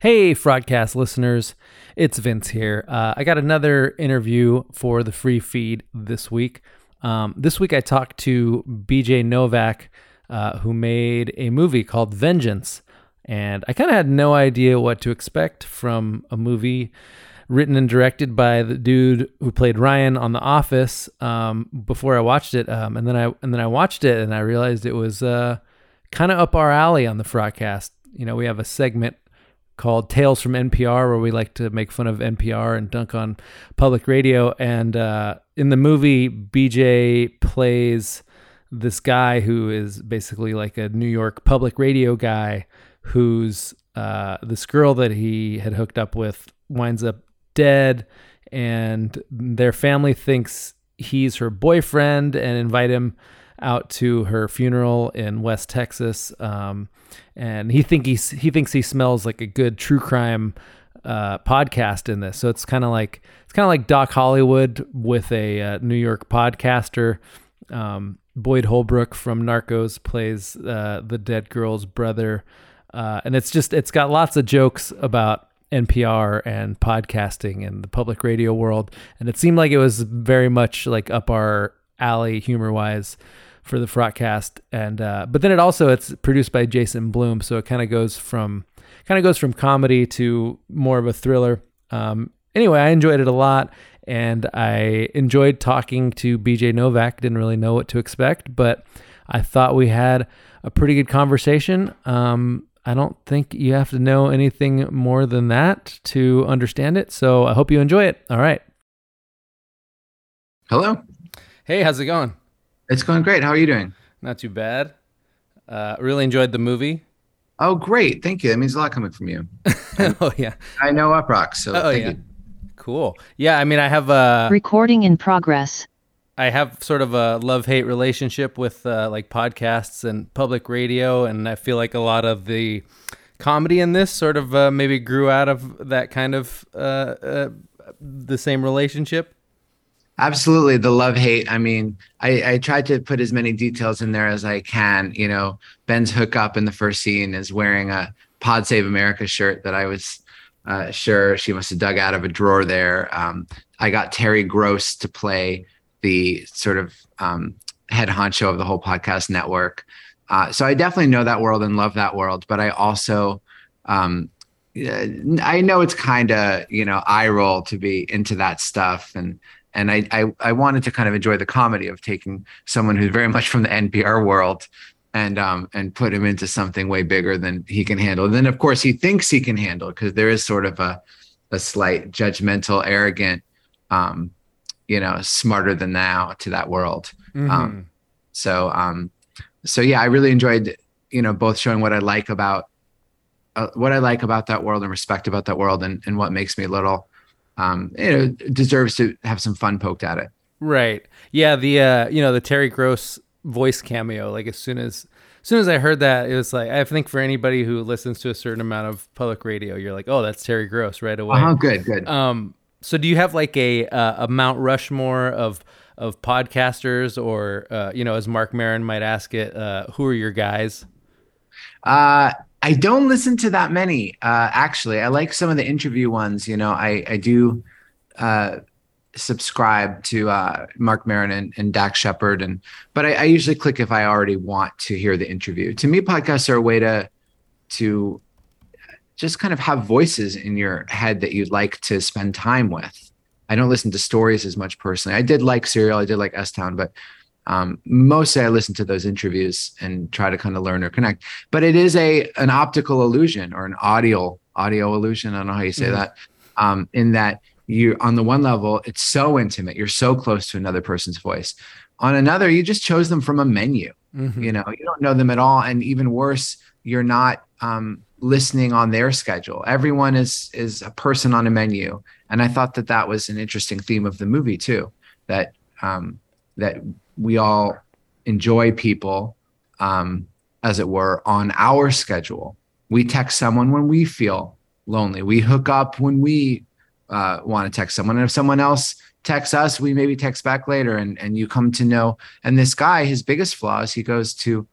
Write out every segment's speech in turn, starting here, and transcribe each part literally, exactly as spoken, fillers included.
Hey, Fraudcast listeners, it's Vince here. Uh, I got another interview for the free feed this week. Um, this week I talked to B J Novak, uh, who made a movie called Vengeance. And I kind of had no idea what to expect from a movie written and directed by the dude who played Ryan on The Office um, before I watched it. Um, and then I and then I watched it and I realized it was uh, kind of up our alley on the Fraudcast. You know, we have a segment called Tales from N P R, where we like to make fun of N P R and dunk on public radio. And uh, in the movie, B J plays this guy who is basically like a New York public radio guy who's uh, this girl that he had hooked up with winds up dead, and their family thinks he's her boyfriend and invite him out to her funeral in West Texas. Um, and he think he's, he thinks he smells like a good true crime, uh, podcast in this. So it's kind of like, it's kind of like Doc Hollywood with a uh, New York podcaster. Um, Boyd Holbrook from Narcos plays, uh, the dead girl's brother. Uh, and it's just, it's got lots of jokes about N P R and podcasting and the public radio world. And it seemed like it was very much like up our alley humor wise for the Fraudcast. And uh but then it also it's produced by Jason Blum, so it kind of goes from kind of goes from comedy to more of a thriller. Um anyway, I enjoyed it a lot, and I enjoyed talking to B J Novak. Didn't really know what to expect, but I thought we had a pretty good conversation. Um I don't think you have to know anything more than that to understand it, so I hope you enjoy it. All right. Hello. Hey, how's it going? It's going great. How are you doing? Not too bad. Uh, really enjoyed the movie. Oh, great. Thank you. That means a lot coming from you. Oh, yeah. I know Uproxx, so oh, thank yeah. you. Cool. Yeah, I mean, I have a... Recording in progress. I have sort of a love-hate relationship with uh, like podcasts and public radio, and I feel like a lot of the comedy in this sort of uh, maybe grew out of that kind of uh, uh, the same relationship. Absolutely. The love hate. I mean, I, I tried to put as many details in there as I can. You know, Ben's hookup in the first scene is wearing a Pod Save America shirt that I was uh, sure she must have dug out of a drawer there. Um, I got Terry Gross to play the sort of um, head honcho of the whole podcast network. Uh, so I definitely know that world and love that world. But I also, um, I know it's kind of, you know, eye roll to be into that stuff. And And I, I I wanted to kind of enjoy the comedy of taking someone who's very much from the N P R world and um and put him into something way bigger than he can handle. And then, of course, he thinks he can handle, because there is sort of a a slight judgmental, arrogant, um, you know, smarter than thou to that world. Mm-hmm. Um, so um, so yeah, I really enjoyed, you know, both showing what I like about uh, what I like about that world and respect about that world, and and what makes me a little. Um, you know, deserves to have some fun poked at it. Right. Yeah. The, uh, you know, the Terry Gross voice cameo, like as soon as, as soon as I heard that, it was like, I think for anybody who listens to a certain amount of public radio, you're like, oh, that's Terry Gross right away. Oh, good, good. Um, so do you have like a, uh, a Mount Rushmore of, of podcasters, or, uh, you know, as Marc Maron might ask it, uh, who are your guys? Uh, I don't listen to that many, uh, actually. I like some of the interview ones. You know, I, I do uh, subscribe to uh, Marc Maron and, and Dax Shepard, and but I, I usually click if I already want to hear the interview. To me, podcasts are a way to to just kind of have voices in your head that you'd like to spend time with. I don't listen to stories as much personally. I did like Serial, I did like S-Town, but Um, mostly I listen to those interviews and try to kind of learn or connect, but it is a, an optical illusion, or an audio, audio illusion. I don't know how you say mm-hmm. that, um, in that you, on the one level, it's so intimate. You're so close to another person's voice. On another, you just chose them from a menu, mm-hmm. you know, you don't know them at all. And even worse, you're not, um, listening on their schedule. Everyone is, is a person on a menu. And I thought that that was an interesting theme of the movie too, that, um, that we all enjoy people, um, as it were, on our schedule. We text someone when we feel lonely. We hook up when we uh, want to text someone. And if someone else texts us, we maybe text back later, and, and you come to know. And this guy, his biggest flaw is he goes to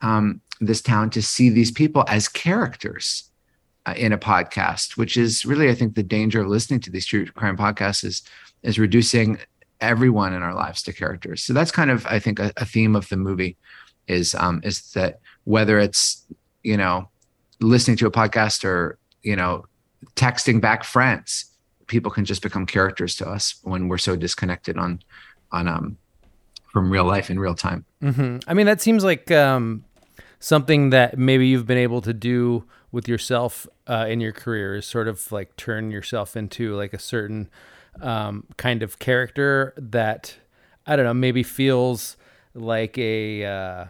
um, this town to see these people as characters. in a podcast, which is really, I think, the danger of listening to these true crime podcasts is, is reducing everyone in our lives to characters. So that's kind of, I think, a, a theme of the movie is, um, is that whether it's, you know, listening to a podcast or, you know, texting back friends, people can just become characters to us when we're so disconnected on, on, um, from real life in real time. Mm-hmm. I mean, that seems like, um, something that maybe you've been able to do with yourself uh, in your career is sort of like turn yourself into like a certain um, kind of character that, I don't know, maybe feels like a, uh,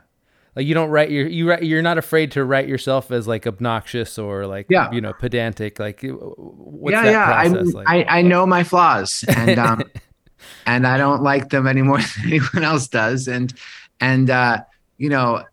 like you don't write your, you write, you're not afraid to write yourself as like obnoxious or like, yeah. you know, pedantic, like what's yeah, that yeah. process I mean, like? I, I know my flaws and, um, and I don't like them any more than anyone else does. And, and uh, you know,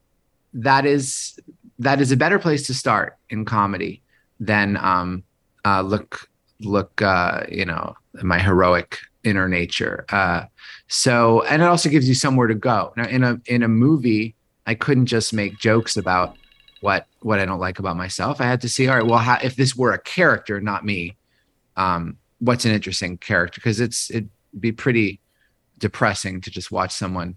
that is, that is a better place to start in comedy than um, uh, look, look, uh, you know, my heroic inner nature. Uh, so, and it also gives you somewhere to go. Now, in a in a movie, I couldn't just make jokes about what what I don't like about myself. I had to see, all right, well, how, if this were a character, not me, um, what's an interesting character? Because it's it'd be pretty depressing to just watch someone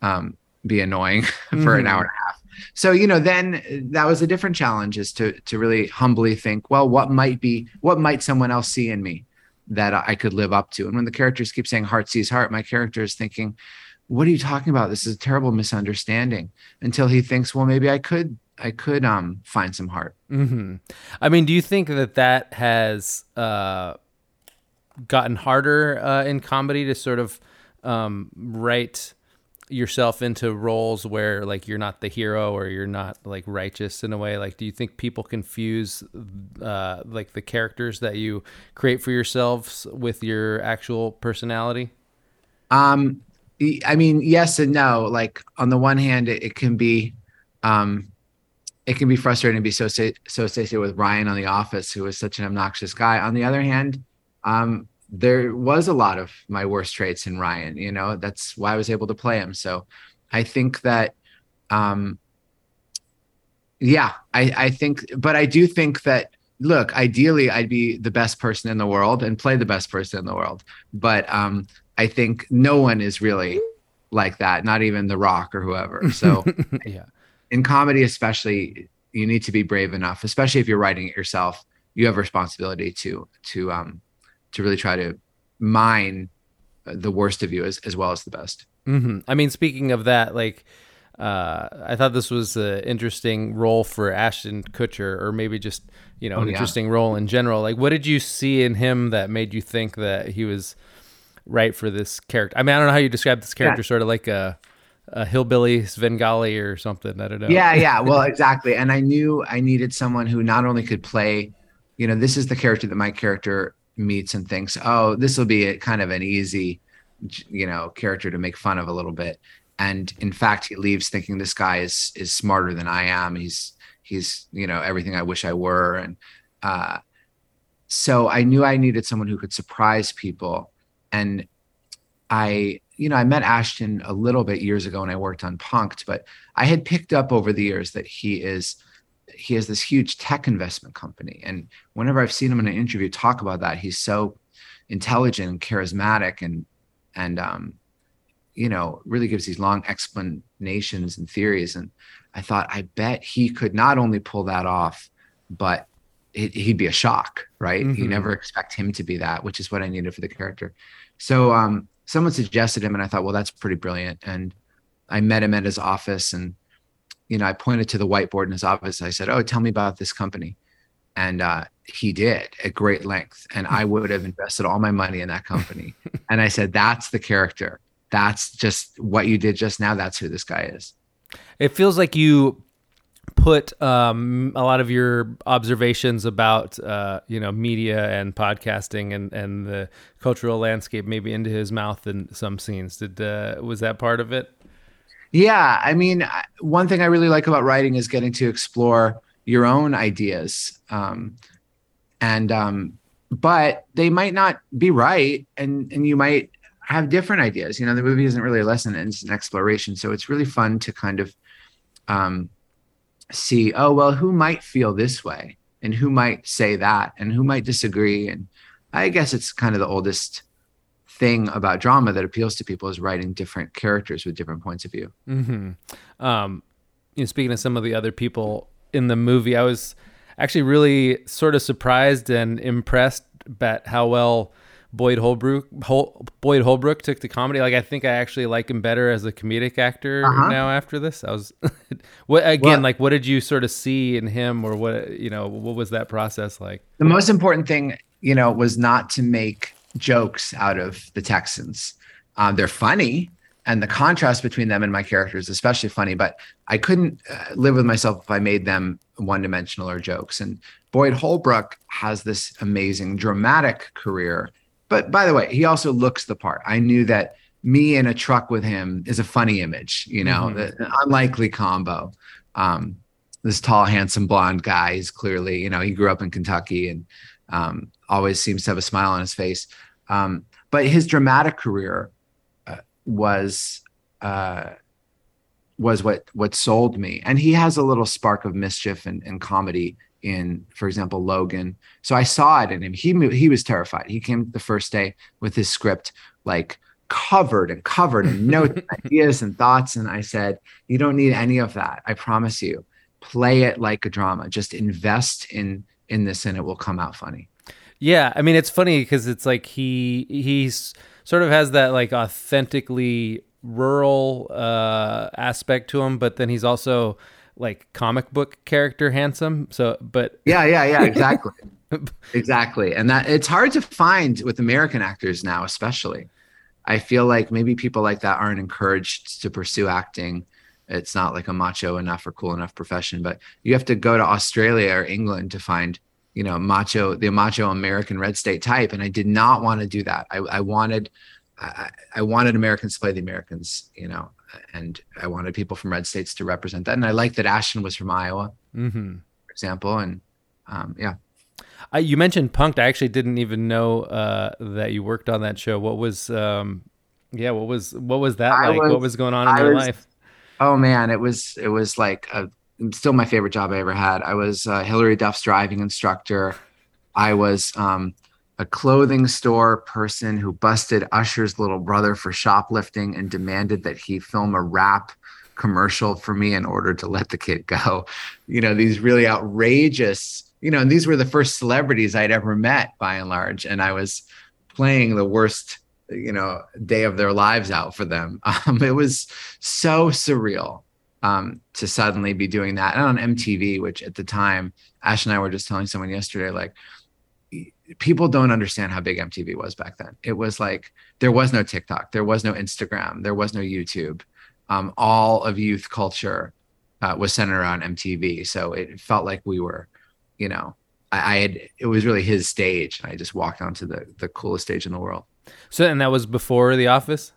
um, be annoying for mm-hmm. an hour and a half. So, you know, then that was a different challenge, is to to really humbly think, well, what might be, what might someone else see in me that I could live up to? And when the characters keep saying heart sees heart, my character is thinking, what are you talking about? This is a terrible misunderstanding, until he thinks, well, maybe I could, I could um, find some heart. Mm-hmm. I mean, do you think that that has uh, gotten harder uh, in comedy to sort of um, write yourself into roles where like you're not the hero or you're not like righteous in a way? Like, do you think people confuse uh like the characters that you create for yourselves with your actual personality? um I mean, yes and no. Like, on the one hand, it, it can be um it can be frustrating to be so associated with Ryan on The Office, who is such an obnoxious guy. On the other hand, um there was a lot of my worst traits in Ryan, you know, that's why I was able to play him. So I think that, um, yeah, I, I think, but I do think that, look, ideally I'd be the best person in the world and play the best person in the world. But, um, I think no one is really like that, not even The Rock or whoever. So yeah. In comedy, especially, you need to be brave enough, especially if you're writing it yourself, you have a responsibility to, to, um, to really try to mine the worst of you as, as well as the best. Mm-hmm. I mean, speaking of that, like, uh, I thought this was an interesting role for Ashton Kutcher, or maybe just, you know, oh, an yeah. interesting role in general. Like, what did you see in him that made you think that he was right for this character? I mean, I don't know how you describe this character, yeah. sort of like a, a hillbilly Svengali or something. I don't know. Yeah, yeah. Well, exactly. And I knew I needed someone who not only could play, you know, this is the character that my character meets and thinks, oh, this will be a kind of an easy, you know, character to make fun of a little bit. And in fact, he leaves thinking this guy is is smarter than I am. He's he's, you know, everything I wish I were. And uh, so I knew I needed someone who could surprise people. And I, you know, I met Ashton a little bit years ago when I worked on Punk'd, but I had picked up over the years that he is he has this huge tech investment company. And whenever I've seen him in an interview talk about that, he's so intelligent and charismatic and, and, um, you know, really gives these long explanations and theories. And I thought, I bet he could not only pull that off, but it, he'd be a shock, right? Mm-hmm. You never expect him to be that, which is what I needed for the character. So, um, someone suggested him and I thought, well, that's pretty brilliant. And I met him at his office, and you know, I pointed to the whiteboard in his office. I said, oh, tell me about this company. And uh, he did at great length. And I would have invested all my money in that company. And I said, that's the character. That's just what you did just now. That's who this guy is. It feels like you put um, a lot of your observations about, uh, you know, media and podcasting and, and the cultural landscape maybe into his mouth in some scenes. Did uh, was that part of it? Yeah, I mean, one thing I really like about writing is getting to explore your own ideas, um, and um, but they might not be right, and and you might have different ideas. You know, the movie isn't really a lesson; it's an exploration. So it's really fun to kind of um, see, oh well, who might feel this way, and who might say that and who might disagree. And I guess it's kind of the oldest thing about drama that appeals to people is writing different characters with different points of view. Mm-hmm. Um, you know, speaking of some of the other people in the movie, I was actually really sort of surprised and impressed at how well Boyd Holbrook Hol, Boyd Holbrook took to comedy. Like, I think I actually like him better as a comedic actor uh-huh. now after this. I was what again, well, like, what did you sort of see in him, or what, you know, what was that process like? The most important thing, you know, was not to make jokes out of the Texans. Um, they're funny, and the contrast between them and my character is especially funny, but I couldn't uh, live with myself if I made them one-dimensional or jokes. And Boyd Holbrook has this amazing dramatic career. But by the way, he also looks the part. I knew that me in a truck with him is a funny image, you know, mm-hmm. the, an unlikely combo. Um, this tall, handsome, blonde guy is clearly, you know, he grew up in Kentucky and um, always seems to have a smile on his face. Um, but his dramatic career uh, was uh, was what what sold me. And he has a little spark of mischief and, and comedy in, for example, Logan. So I saw it in him. He moved, he was terrified. He came the first day with his script, like covered and covered in notes, and ideas and thoughts. And I said, you don't need any of that. I promise you, play it like a drama. Just invest in, in this and it will come out funny. Yeah. I mean, it's funny because it's like, he, he's sort of has that like authentically rural uh, aspect to him, but then he's also like comic book character handsome. So, but yeah, yeah, yeah, exactly. Exactly. And that it's hard to find with American actors now, especially. I feel like maybe people like that aren't encouraged to pursue acting. It's not like a macho enough or cool enough profession, but you have to go to Australia or England to find, you know, macho, the macho American red state type. And I did not want to do that. I, I wanted, I, I wanted Americans to play the Americans, you know, and I wanted people from red states to represent that. And I liked that Ashton was from Iowa, mm-hmm. for example. And um, yeah. I, you mentioned Punk'd. I actually didn't even know uh, that you worked on that show. What was, um, yeah, what was, what was that I like? Was, what was going on in I your was, life? Oh man, it was, it was like a, still my favorite job I ever had. I was uh, Hillary Duff's driving instructor. I was um, a clothing store person who busted Usher's little brother for shoplifting and demanded that he film a rap commercial for me in order to let the kid go. You know, these really outrageous, you know, and these were the first celebrities I'd ever met by and large. And I was playing the worst, you know, day of their lives out for them. Um, it was so surreal um, to suddenly be doing that. And on M T V, which at the time, Ash and I were just telling someone yesterday, like, people don't understand how big M T V was back then. It was like, there was no TikTok, there was no Instagram, there was no YouTube. Um, all of youth culture uh, was centered around M T V. So it felt like we were, you know, I, I had, it was really his stage. I just walked onto the, the coolest stage in the world. So, and that was before The Office?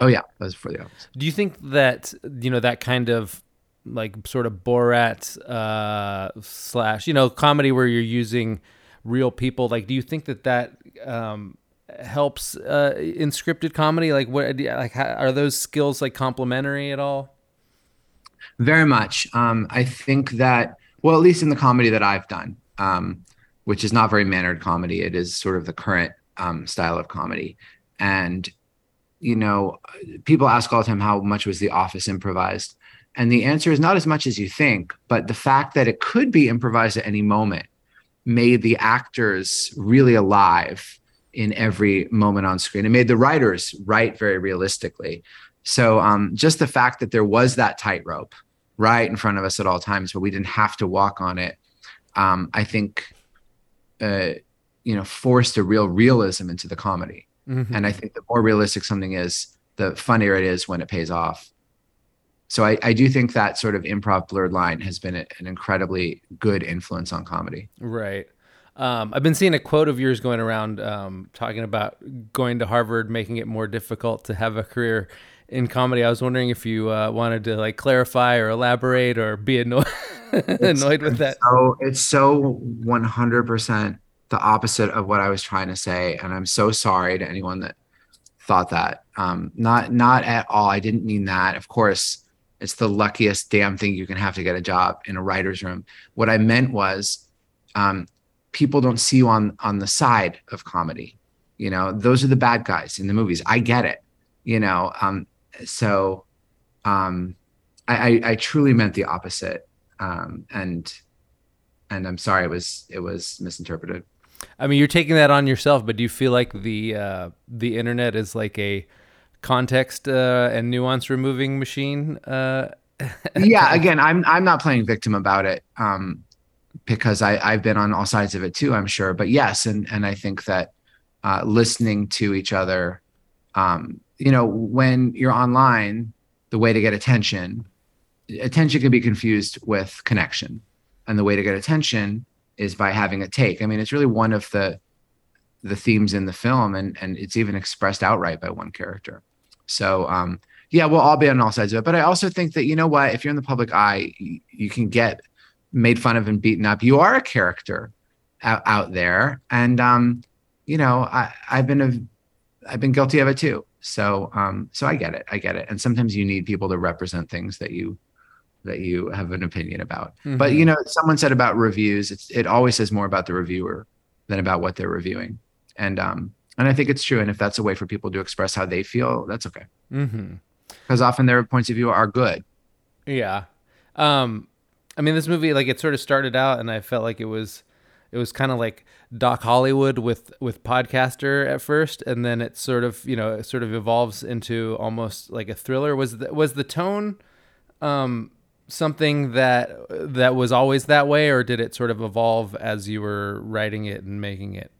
Oh yeah, that was before The Office. Do you think that, you know, that kind of like sort of Borat uh, slash, you know, comedy where you're using real people, like, do you think that that um, helps uh, in scripted comedy? Like, what, like, how, are those skills like complementary at all? Very much. Um, I think that, well, at least in the comedy that I've done, um, which is not very mannered comedy, it is sort of the current um, style of comedy. And, you know, people ask all the time, how much was The Office improvised? And the answer is not as much as you think, but the fact that it could be improvised at any moment made the actors really alive in every moment on screen. It made the writers write very realistically. So um, just the fact that there was that tightrope right in front of us at all times, but we didn't have to walk on it, um, I think, uh, you know, forced a real realism into the comedy. Mm-hmm. And I think the more realistic something is, the funnier it is when it pays off. So I, I do think that sort of improv blurred line has been a, an incredibly good influence on comedy. Right. Um, I've been seeing a quote of yours going around um, talking about going to Harvard, making it more difficult to have a career in comedy. I was wondering if you uh, wanted to like clarify or elaborate or be annoyed, annoyed with that. So, it's so one hundred percent the opposite of what I was trying to say. And I'm so sorry to anyone that thought that. Um, not, not at all. I didn't mean that. Of course, it's the luckiest damn thing you can have to get a job in a writer's room. What I meant was um, people don't see you on on the side of comedy. You know, those are the bad guys in the movies. I get it. You know, um, so um, I, I, I truly meant the opposite, um, and and I'm sorry it was it was misinterpreted. I mean, you're taking that on yourself, but do you feel like the uh, the internet is like a context uh, and nuance removing machine? Uh, yeah. Again, I'm I'm not playing victim about it, um, because I I've been on all sides of it too, I'm sure. But yes, and and I think that uh, listening to each other, um, you know, when you're online, the way to get attention, attention can be confused with connection, and the way to get attention is by having a take. I mean, it's really one of the the themes in the film, and and it's even expressed outright by one character. So um, yeah, we'll all be on all sides of it. But I also think that, you know what, if you're in the public eye, you, you can get made fun of and beaten up. You are a character out, out there, and um, you know, I, I've been a, I've been guilty of it too. So um, so I get it, I get it. And sometimes you need people to represent things that you. that you have an opinion about. Mm-hmm. But, you know, someone said about reviews, it's, it always says more about the reviewer than about what they're reviewing. And, um, and I think it's true. And if that's a way for people to express how they feel, that's okay. Mm-hmm. Because often their points of view are good. Yeah. Um, I mean, this movie, like, it sort of started out and I felt like it was, it was kind of like Doc Hollywood with, with Podcaster at first. And then it sort of, you know, it sort of evolves into almost like a thriller. Was the, was the tone, um, something that that was always that way, or did it sort of evolve as you were writing it and making it?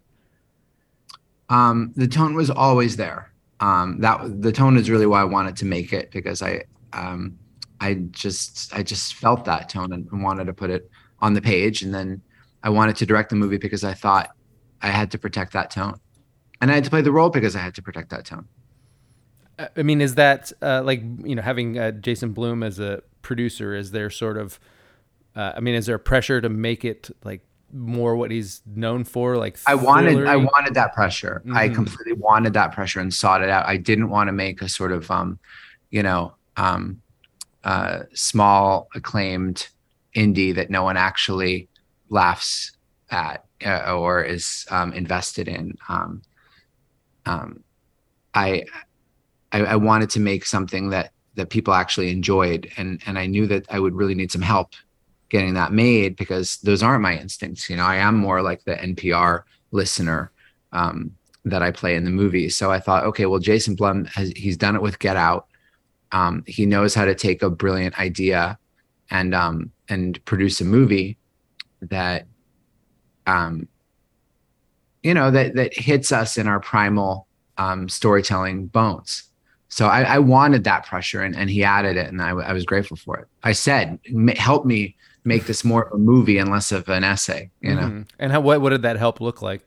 Um, the tone was always there. Um, that the tone is really why I wanted to make it, because I um, I just I just felt that tone and, and wanted to put it on the page. And then I wanted to direct the movie because I thought I had to protect that tone, and I had to play the role because I had to protect that tone. I mean, is that uh, like, you know, having uh, Jason Blum as a producer, is there sort of, uh, I mean, is there pressure to make it like more what he's known for? Like I wanted, I wanted that pressure. Mm-hmm. I completely wanted that pressure and sought it out. I didn't want to make a sort of, um, you know, um, uh, small acclaimed indie that no one actually laughs at uh, or is um, invested in. Um, um, I, I, I wanted to make something that that people actually enjoyed. And and I knew that I would really need some help getting that made, because those aren't my instincts. You know, I am more like the N P R listener um, that I play in the movie. So I thought, okay, well, Jason Blum, has, he's done it with Get Out. Um, he knows how to take a brilliant idea and um, and produce a movie that, um, you know, that that hits us in our primal um, storytelling bones. So I, I wanted that pressure, and, and he added it, and I, w- I was grateful for it. I said, help me make this more of a movie and less of an essay, you know? Mm-hmm. And how, what, what did that help look like?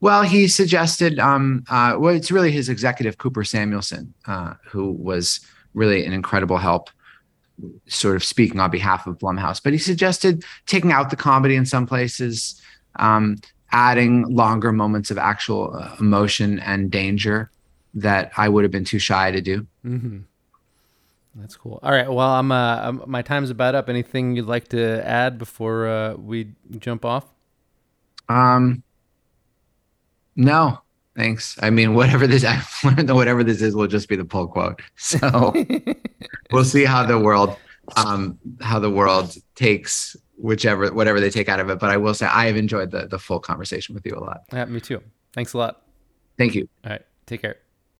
Well, he suggested, um, uh, well, it's really his executive, Cooper Samuelson, uh, who was really an incredible help sort of speaking on behalf of Blumhouse. But he suggested taking out the comedy in some places, um, adding longer moments of actual uh, emotion and danger that I would have been too shy to do. Mm-hmm. That's cool. All right. Well, I'm, uh, I'm, my time's about up. Anything you'd like to add before uh, we jump off? Um, no, thanks. I mean, whatever this, I've learned that whatever this is will just be the pull quote. So we'll see how the world, um, how the world takes whichever, whatever they take out of it. But I will say, I have enjoyed the the full conversation with you a lot. Yeah, me too. Thanks a lot. Thank you. All right. Take care.